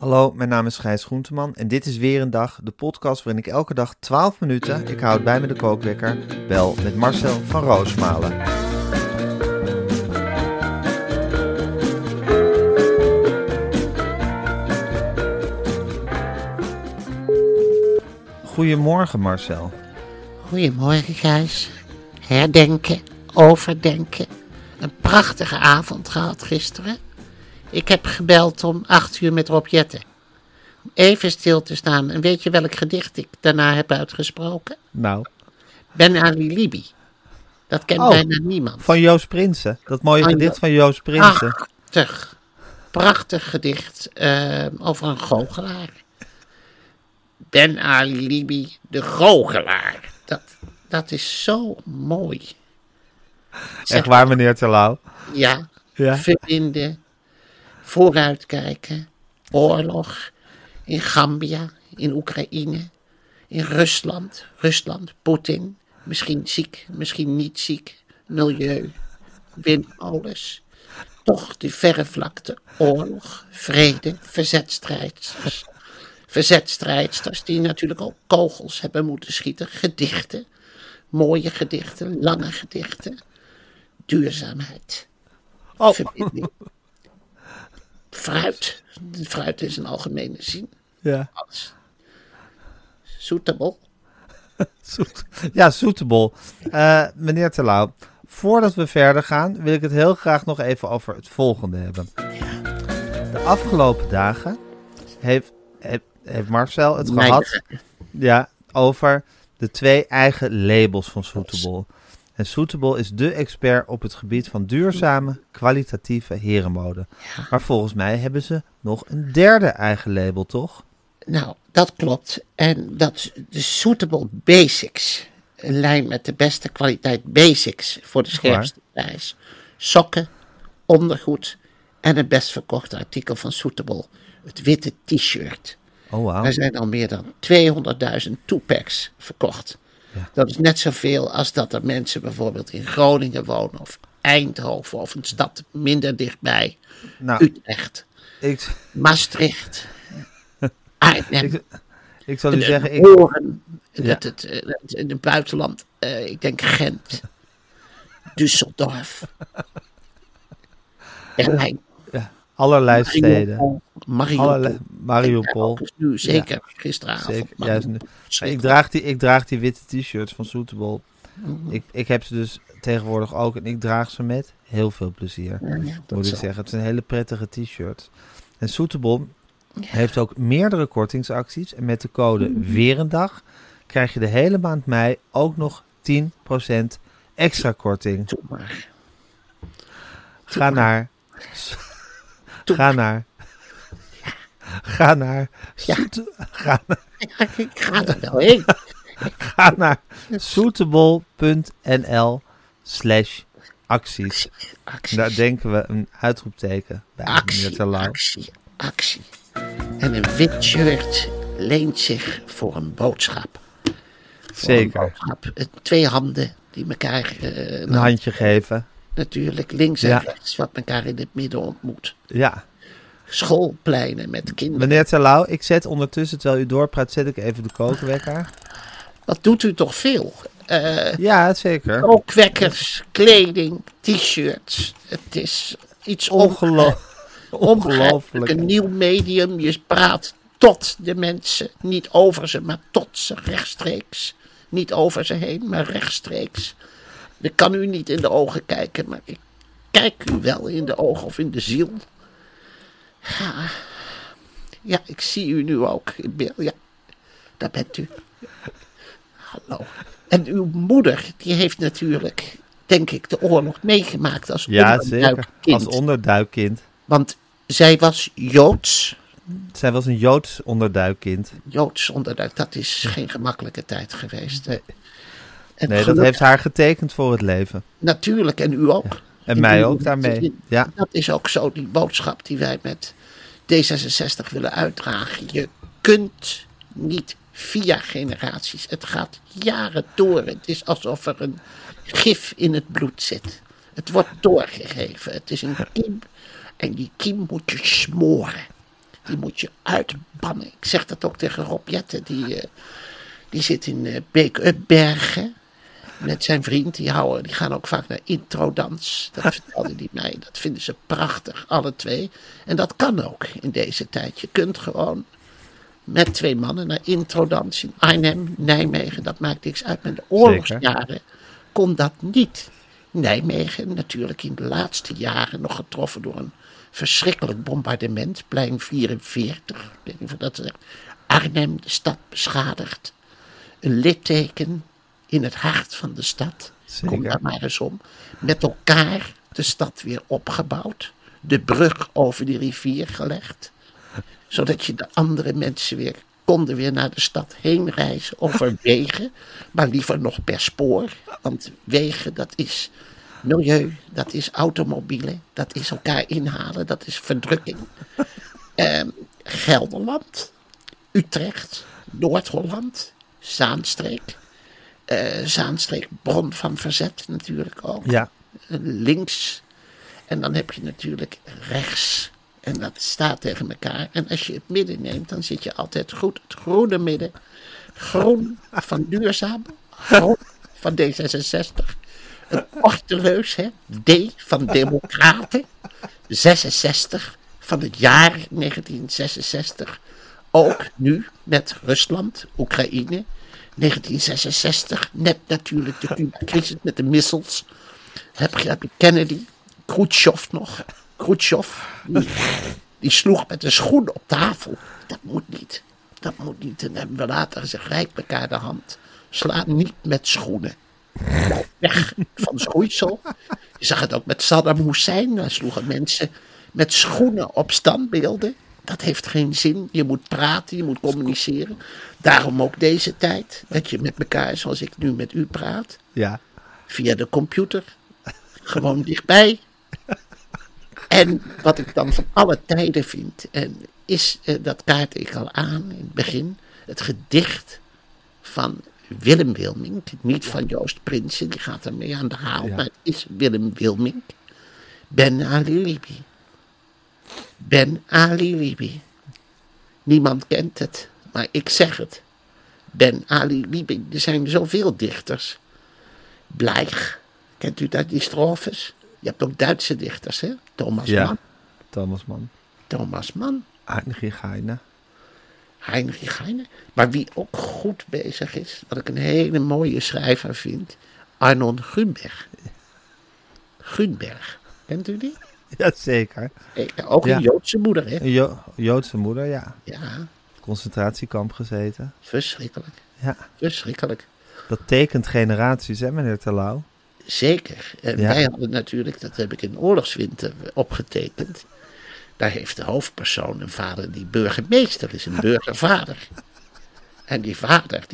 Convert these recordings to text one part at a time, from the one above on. Hallo, mijn naam is Gijs Groenteman en dit is weer een dag, de podcast waarin ik elke dag 12 minuten, ik houd bij me de kookwekker, bel met Marcel van Roosmalen. Goedemorgen Marcel. Goedemorgen Gijs. Herdenken, overdenken. Een prachtige avond gehad gisteren. Ik heb gebeld om 8 uur met Rob Jetten. Even stil te staan. En weet je welk gedicht ik daarna heb uitgesproken? Nou. Ben Ali Libi. Dat kent bijna niemand. Van Joost Prinsen. Dat mooie gedicht van Joost Prinsen. Prachtig. Prachtig gedicht over een goochelaar. Ben Ali Libi, de goochelaar. Dat is zo mooi. Zeg, echt waar, meneer Terlouw? Ja. Verbinden. Vooruitkijken, oorlog in Gambia, in Oekraïne, in Rusland, Poetin, misschien ziek, misschien niet ziek, milieu, windmolens, toch de verre vlakte, oorlog, vrede, verzetstrijdsters die natuurlijk ook kogels hebben moeten schieten, gedichten, mooie gedichten, lange gedichten, duurzaamheid, verbinding. Fruit is een algemene zin. Ja. Suitable. Ja, suitable. Meneer Terlouw, voordat we verder gaan, wil ik het heel graag nog even over het volgende hebben. Ja. De afgelopen dagen heeft Marcel het gehad over de 2 eigen labels van Suitable. En Suitable is de expert op het gebied van duurzame, kwalitatieve herenmode. Ja. Maar volgens mij hebben ze nog een 3e eigen label, toch? Nou, dat klopt. En dat is de Suitable Basics. Een lijn met de beste kwaliteit basics voor de scherpste prijs. Sokken, ondergoed en het best verkochte artikel van Suitable. Het witte t-shirt. Oh, wow. Er zijn al meer dan 200.000 two-packs verkocht. Ja. Dat is net zoveel als dat er mensen bijvoorbeeld in Groningen wonen of Eindhoven of een stad minder dichtbij. Nou, Utrecht, Maastricht, Arnhem. Ik zal u zeggen... Horen, in het buitenland, ik denk Gent, Düsseldorf, Berlijn. Ja, allerlei steden. Mariupol. Nu, zeker, ja, gisteravond. Zeker, juist nu. Ik draag die witte t-shirts van Suitable. Mm-hmm. Ik heb ze dus tegenwoordig ook en ik draag ze met heel veel plezier. Ja, moet ik zeggen, het zijn hele prettige t-shirts. En Suitable heeft ook meerdere kortingsacties. En met de code weer een dag krijg je de hele maand mei ook nog 10% extra korting. Ga naar suitable.nl/acties. Daar denken we een uitroepteken bij. Actie. En een wit shirt leent zich voor een boodschap. Zeker. Twee handen die elkaar een handje geven. Natuurlijk, links en rechts, wat elkaar in het midden ontmoet. Ja. Schoolpleinen met kinderen. Meneer Terlouw, ik zet ondertussen, terwijl u doorpraat, zet ik even de kookwekker. Wat doet u toch veel? Ja, zeker. Kookwekkers, kleding, t-shirts. Het is iets ongelooflijk. Een nieuw medium. Je praat tot de mensen. Niet over ze, maar tot ze rechtstreeks. Niet over ze heen, maar rechtstreeks. Ik kan u niet in de ogen kijken, maar ik kijk u wel in de ogen of in de ziel. Ja, ik zie u nu ook in beeld. Ja, daar bent u. Hallo. En uw moeder, die heeft natuurlijk, denk ik, de oorlog meegemaakt als onderduikkind. Ja, zeker. Als onderduikkind. Want zij was Joods. Zij was een Joods onderduikkind. Joods onderduik, dat is geen gemakkelijke tijd geweest. Nee, dat heeft haar getekend voor het leven. Natuurlijk, en u ook. Ja. En mij ook daarmee. Ja. Dat is ook zo die boodschap die wij met D66 willen uitdragen. Je kunt niet via generaties. Het gaat jaren door. Het is alsof er een gif in het bloed zit. Het wordt doorgegeven. Het is een kiem. En die kiem moet je smoren. Die moet je uitbannen. Ik zeg dat ook tegen Rob Jetten. Die zit in Beek-Upbergen met zijn vriend. Die gaan ook vaak naar introdans. Dat vertelde hij mij. Dat vinden ze prachtig, alle twee. En dat kan ook in deze tijd. Je kunt gewoon met twee mannen naar introdans in Arnhem, Nijmegen. Dat maakt niks uit. Met de oorlogsjaren kon dat niet. Nijmegen natuurlijk in de laatste jaren nog getroffen door een verschrikkelijk bombardement. Plein 44. Ik weet niet of dat zegt. Arnhem, de stad beschadigd. Een litteken in het hart van de stad. Zeker. Kom daar maar eens om. Met elkaar de stad weer opgebouwd. De brug over de rivier gelegd. Zodat je de andere mensen weer konden weer naar de stad heen reizen. Over wegen. Maar liever nog per spoor. Want wegen, dat is milieu. Dat is automobielen. Dat is elkaar inhalen. Dat is verdrukking. Gelderland. Utrecht. Noord-Holland. Zaanstreek. Zaanstreek, bron van verzet natuurlijk ook. Ja. Links. En dan heb je natuurlijk rechts. En dat staat tegen elkaar. En als je het midden neemt, dan zit je altijd goed. Het groene midden. Groen van duurzaam. Groen van D66. Een ochteleus, hè. D van Democraten. 66 van het jaar 1966. Ook nu met Rusland, Oekraïne. 1966, net natuurlijk de Cuba-crisis met de missiles. Heb je Kennedy, Khrushchev nog. Khrushchev, die sloeg met een schoen op tafel. Dat moet niet. En hebben we later gezegd, reik elkaar de hand. Sla niet met schoenen. Weg van schoeisel. Je zag het ook met Saddam Hussein. Daar sloegen mensen met schoenen op standbeelden. Dat heeft geen zin. Je moet praten, je moet communiceren. Daarom ook deze tijd. Dat je met elkaar, zoals ik nu met u praat. Ja. Via de computer. Gewoon dichtbij. En wat ik dan van alle tijden vind. En is, dat kaart ik al aan in het begin. Het gedicht van Willem Wilmink. Niet van Joost Prinsen. Die gaat ermee aan de haal. Ja. Maar het is Willem Wilmink. Ben Ali Libi. Ben Ali Libi. Niemand kent het, maar ik zeg het. Ben Ali Libi. Er zijn zoveel dichters. Bleich. Kent u dat, die strofes? Je hebt ook Duitse dichters, hè? Thomas Mann. Heinrich Heine. Maar wie ook goed bezig is, wat ik een hele mooie schrijver vind, Arnon Grunberg. Kent u die? Jazeker. Ook een Joodse moeder, hè? Een Joodse moeder, ja. Concentratiekamp gezeten. Verschrikkelijk. Ja. Verschrikkelijk. Dat tekent generaties, hè, meneer Terlouw? Zeker. En wij hadden natuurlijk, dat heb ik in Oorlogswinter opgetekend. Daar heeft de hoofdpersoon een vader die burgemeester is, een burgervader. En die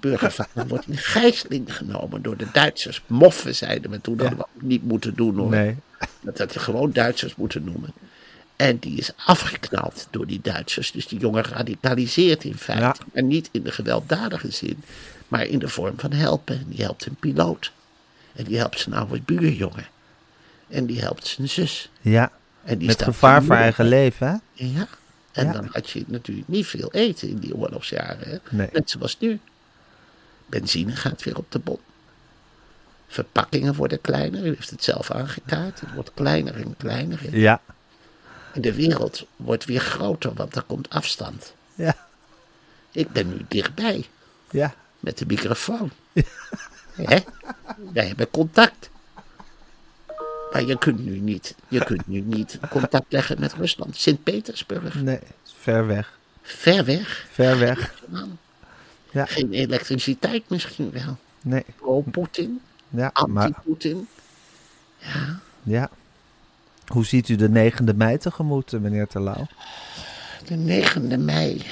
burgervader, wordt in gijzeling genomen door de Duitsers. Moffen, zeiden we toen, dat we ook niet moeten doen, hoor. Nee. Dat we gewoon Duitsers moeten noemen. En die is afgeknald door die Duitsers. Dus die jongen radicaliseert in feite. Ja. En niet in de gewelddadige zin, maar in de vorm van helpen. Die helpt een piloot. En die helpt zijn oude buurjongen. En die helpt zijn zus. Ja, en die met gevaar voor eigen leven, hè? Ja. En dan had je natuurlijk niet veel eten in die oorlogsjaren. Hè? Nee. Net zoals nu. Benzine gaat weer op de bon. Verpakkingen worden kleiner. U heeft het zelf aangekaart. Het wordt kleiner en kleiner. Ja. En de wereld wordt weer groter, want er komt afstand. Ja. Ik ben nu dichtbij. Ja. Met de microfoon. Ja. Hè? Wij hebben contact. Maar je kunt nu niet contact leggen met Rusland. Sint-Petersburg. Nee, ver weg. Ver weg? Ver weg. Ja. Geen elektriciteit misschien wel. Nee. Pro-Poetin. Ja, anti-Poetin. Ja. Ja. Hoe ziet u de 9e mei tegemoet, meneer Terlouw? De 9e mei...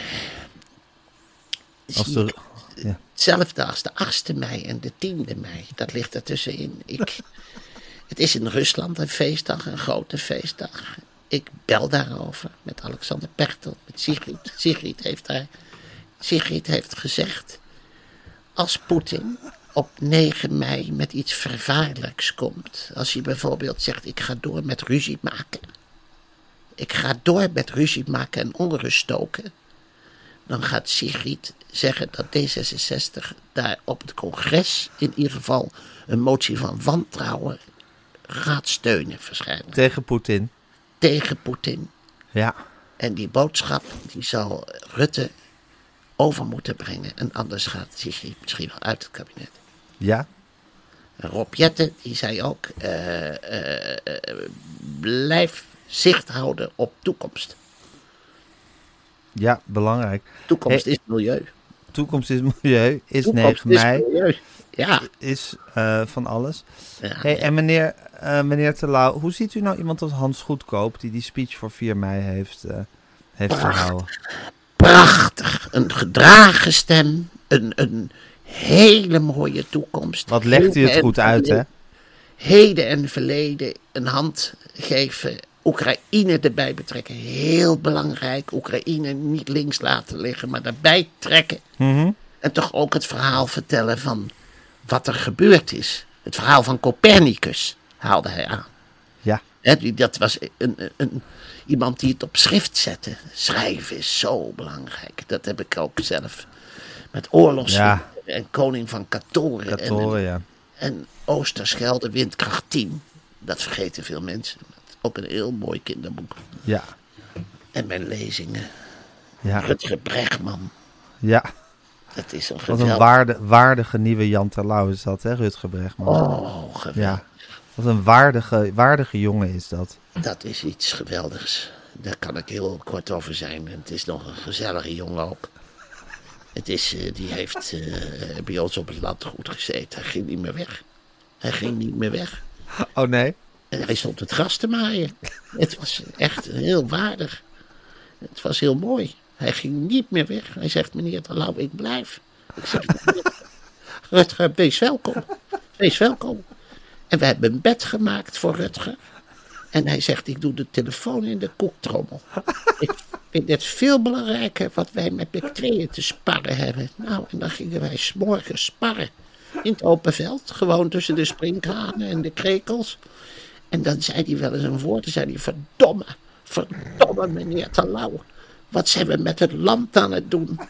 Ja. Hetzelfde als de 8e mei en de 10e mei. Dat ligt ertussenin. Het is in Rusland een feestdag, een grote feestdag. Ik bel daarover met Alexander Pechtel, met Sigrid. Sigrid heeft gezegd... Als Poetin op 9 mei met iets vervaarlijks komt... Als hij bijvoorbeeld zegt, ik ga door met ruzie maken en onrust stoken... Dan gaat Sigrid zeggen dat D66 daar op het congres... in ieder geval een motie van wantrouwen gaat steunen waarschijnlijk. Tegen Poetin. Ja. En die boodschap die zal Rutte over moeten brengen. En anders gaat Sigrid misschien wel uit het kabinet. Ja. Rob Jetten die zei ook... blijf zicht houden op toekomst. Ja, belangrijk. Toekomst is milieu. Is 9 mei. Ja. Is van alles. Ja, hey, en meneer Terlouw, hoe ziet u nou iemand als Hans Goedkoop... die speech voor 4 mei heeft gehouden? Prachtig. Een gedragen stem. Een hele mooie toekomst. Wat legt u het goed uit, hè? Heden en verleden een hand geven... Oekraïne erbij betrekken. Heel belangrijk. Oekraïne niet links laten liggen, maar daarbij trekken. Mm-hmm. En toch ook het verhaal vertellen van wat er gebeurd is. Het verhaal van Copernicus haalde hij aan. Ja. He, dat was iemand die het op schrift zette. Schrijven is zo belangrijk. Dat heb ik ook zelf. Met oorlogs en koning van Katoren. En Oosterschelde, windkracht 10. Dat vergeten veel mensen. Ook een heel mooi kinderboek. Ja. En mijn lezingen. Ja. Rutger Bregman. Ja. Dat is een geweldig. Wat een waardige nieuwe Jan Terlouw is dat, hè, Rutger Bregman. Oh, geweldig. Ja. Wat een waardige jongen is dat. Dat is iets geweldigs. Daar kan ik heel kort over zijn. En het is nog een gezellige jongen ook. Die heeft bij ons op het landgoed gezeten. Hij ging niet meer weg. Oh, nee? En hij stond het gras te maaien. Het was echt heel waardig. Het was heel mooi. Hij ging niet meer weg. Hij zegt, meneer Terlouw, ik blijf. Ik zeg, Rutger, wees welkom. Wees welkom. En we hebben een bed gemaakt voor Rutger. En hij zegt, ik doe de telefoon in de koektrommel. Ik vind het veel belangrijker wat wij met de tweeën te sparren hebben. Nou, en dan gingen wij 's morgens sparren. In het open veld. Gewoon tussen de sprinkhanen en de krekels. En dan zei hij wel eens een woord. Dan zei hij, verdomme meneer Terlouw. Wat zijn we met het land aan het doen?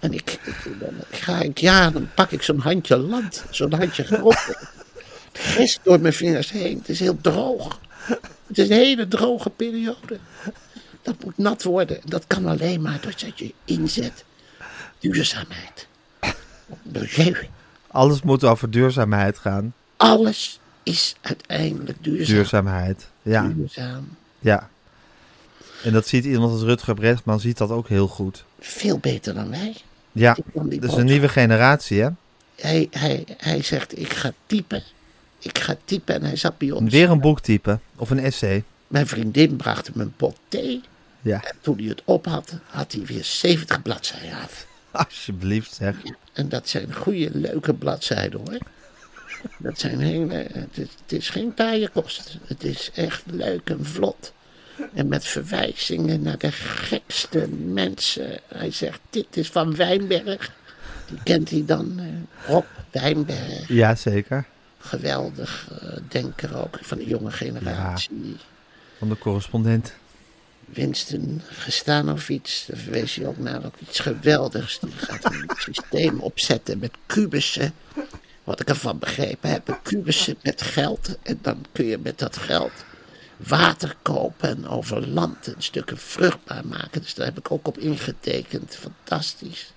En dan pak ik zo'n handje land. Zo'n handje grond. Het gist door mijn vingers heen. Het is heel droog. Het is een hele droge periode. Dat moet nat worden. Dat kan alleen maar doordat je inzet. Duurzaamheid. Milieu. Alles moet over duurzaamheid gaan. Alles is uiteindelijk duurzaam. Duurzaamheid, ja. Duurzaam. Ja. En dat ziet iemand als Rutger Bregman ziet dat ook heel goed. Veel beter dan wij. Ja, dus een nieuwe generatie, hè? Hij zegt, ik ga typen en hij zat bij ons. Weer een boek typen, of een essay. Mijn vriendin bracht hem een pot thee. Ja. En toen hij het op had, had hij weer 70 bladzijden af. Alsjeblieft, zeg. Ja, en dat zijn goede, leuke bladzijden, hoor. Dat zijn het is geen taaie kost. Het is echt leuk en vlot. En met verwijzingen naar de gekste mensen. Hij zegt, dit is van Wijnberg. Die kent hij dan. Rob Wijnberg. Ja, zeker. Geweldig denker ook van de jonge generatie. Ja, van de correspondent. Winston Gherstanovic, daar verwees je ook naar. Ook iets geweldigs. Die gaat een systeem opzetten met kubussen. Wat ik ervan begrepen heb, kubussen met geld. En dan kun je met dat geld water kopen en over land en stukken vruchtbaar maken. Dus daar heb ik ook op ingetekend. Fantastisch.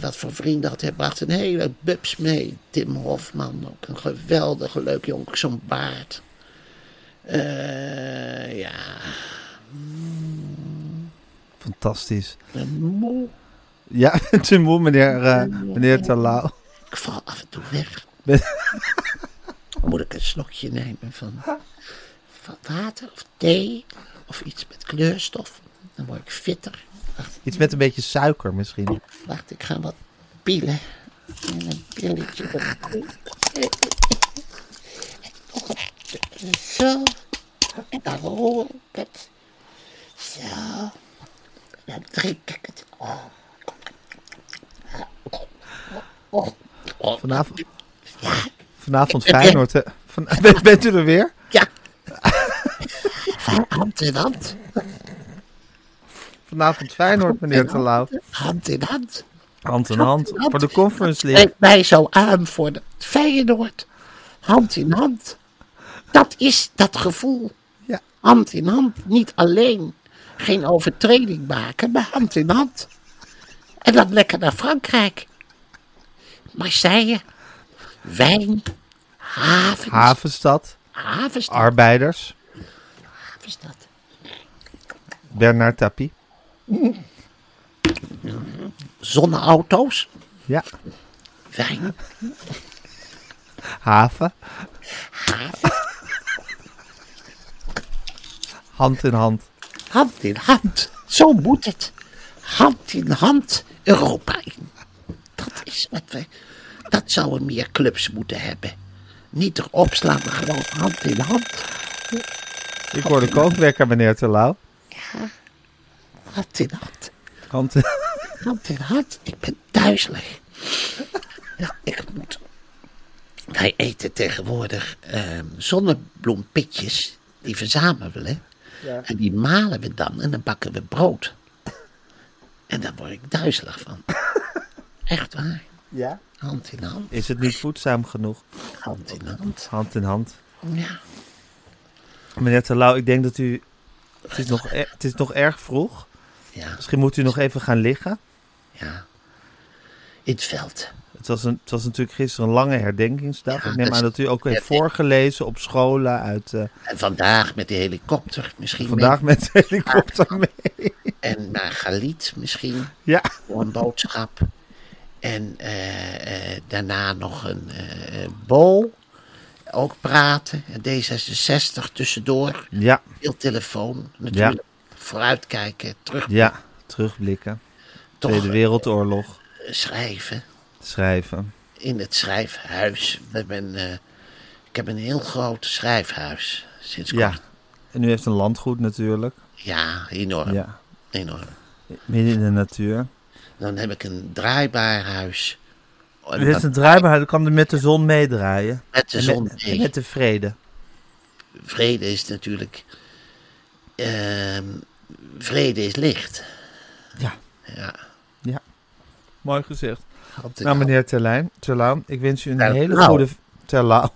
Wat voor vriend dat hij bracht. Een hele bubs mee. Tim Hofman, ook een geweldige, leuk jongen. Zo'n baard. Ja. Fantastisch. Mol. Ja, Tim Mol, meneer Terlouw. Ik val af en toe weg. Moet ik een slokje nemen van water of thee of iets met kleurstof? Dan word ik fitter. Wacht. Iets met een beetje suiker misschien. Wacht, ik ga wat pielen. En een pilletje. Zo. En dan rol ik het. Zo. Dan drink ik het. Vanavond? Ja. Vanavond Feyenoord. Bent u er weer? Ja. Hand in hand. Vanavond Feyenoord, meneer Terlouw. Hand in hand. Hand in hand. Voor de Conference League. Spreekt mij zo aan voor de Feyenoord. Hand in hand. Dat is dat gevoel. Ja. Hand in hand. Niet alleen. Geen overtreding maken, maar hand in hand. En dan lekker naar Frankrijk. Marseille. Wijn. Havenstad. Arbeiders. Havenstad. Bernard Tapie. Zonneauto's. Ja. Wijn. Haven. Hand in hand. Hand in hand. Zo moet het. Hand in hand Europa in. Dat is wat we... Dat zouden meer clubs moeten hebben. Niet erop slaan, maar gewoon hand in hand. Ik hoor de kookwekker, meneer Terlouw. Ja, hand in hand. Hand in hand. Ik ben duizelig. Ja, ik moet... Wij eten tegenwoordig zonnebloempitjes. Die verzamelen we, hè. Ja. En die malen we dan en dan bakken we brood. En daar word ik duizelig van. Echt waar. Ja. Hand in hand. Is het niet voedzaam genoeg? Hand in hand. Hand in hand. Ja. Meneer Terlouw, ik denk dat u... Het is nog erg vroeg. Ja. Misschien moet u nog even gaan liggen. Ja. In het veld. Het was natuurlijk gisteren een lange herdenkingsdag. Ja, ik neem aan dat u ook heeft voorgelezen op scholen uit... En vandaag met de helikopter misschien. Vandaag mee. Met de helikopter mee. En naar Galit misschien. Ja. Voor een boodschap. En daarna nog een bol. Ook praten. D66 tussendoor. Ja. Veel telefoon natuurlijk. Ja. Vooruitkijken. Terugblikken. Ja, terugblikken. Toch, Tweede Wereldoorlog. Schrijven. In het schrijfhuis. Ik heb een heel groot schrijfhuis. Sinds kort. Ja. En u heeft een landgoed natuurlijk. Ja, enorm. Ja. Enorm. Midden in de natuur. Dan heb ik een draaibaar huis. U heeft een draaibaar huis, dan kan er met de zon meedraaien. Met de zon mee. Met de vrede. Vrede is natuurlijk... vrede is licht. Ja. Mooi gezegd. Nou, meneer Terlouw, ik wens u een hele goede... Terlouw.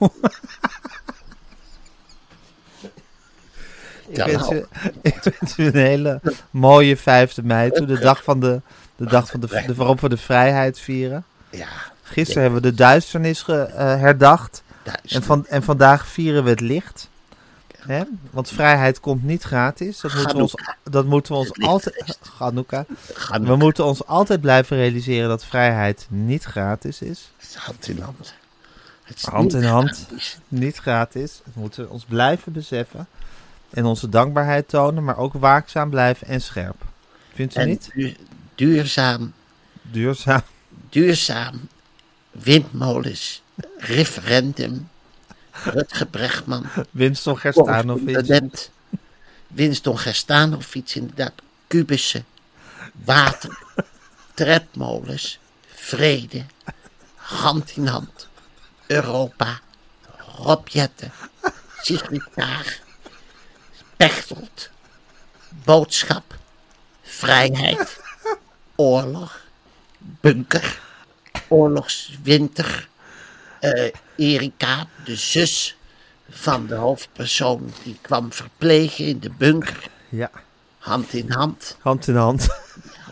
Ik wens u een hele mooie 5e mei toe. De dag van de waarop we de vrijheid vieren. Ja, gisteren hebben we de duisternis herdacht. En vandaag vieren we het licht. Ja. Hè? Want vrijheid komt niet gratis. We moeten ons altijd blijven realiseren dat vrijheid niet gratis is. Het is hand in hand. Niet gratis. We moeten ons blijven beseffen. En onze dankbaarheid tonen, maar ook waakzaam blijven en scherp. Vindt u niet? Duurzaam. Windmolens. Referendum. Rutger Bregman. Winston Gherstanovic. Inderdaad. Kubussen. Water. Tredmolens. Vrede. Hand in hand. Europa. Rob Jetten. Sigrid Pechtel. Boodschap. Vrijheid. Oorlog. Bunker. Oorlogswinter. Erika, de zus van de hoofdpersoon, die kwam verplegen in de bunker. Ja. Hand in hand.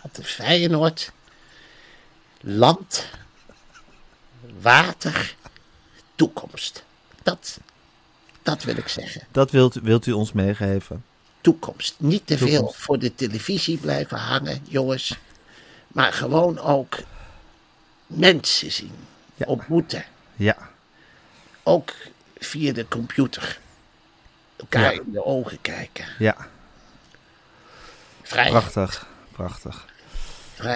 Op de Feyenoord. Land, water, toekomst. Dat wil ik zeggen. Dat wilt u ons meegeven? Toekomst. Niet te veel voor de televisie blijven hangen, jongens. Maar gewoon ook mensen zien, ontmoeten. Ja. Ook via de computer. Elkaar in de ogen kijken. Ja. Vrijheid. Prachtig. Vrijheid.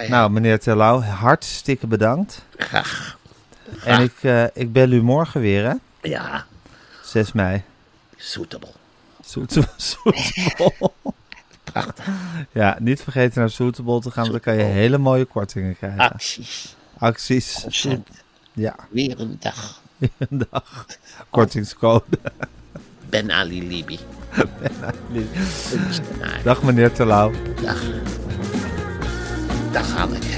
Nou, meneer Terlouw, hartstikke bedankt. Graag. En ik bel u morgen weer, hè? Ja. 6 mei. Suitable. Prachtig. Ja, niet vergeten naar Suitable te gaan, want dan kan je hele mooie kortingen krijgen. Acties. Ja. Weer een dag. Kortingscode. Ben Ali Libi. Dag meneer Terlouw. Dag. Dag Anneke.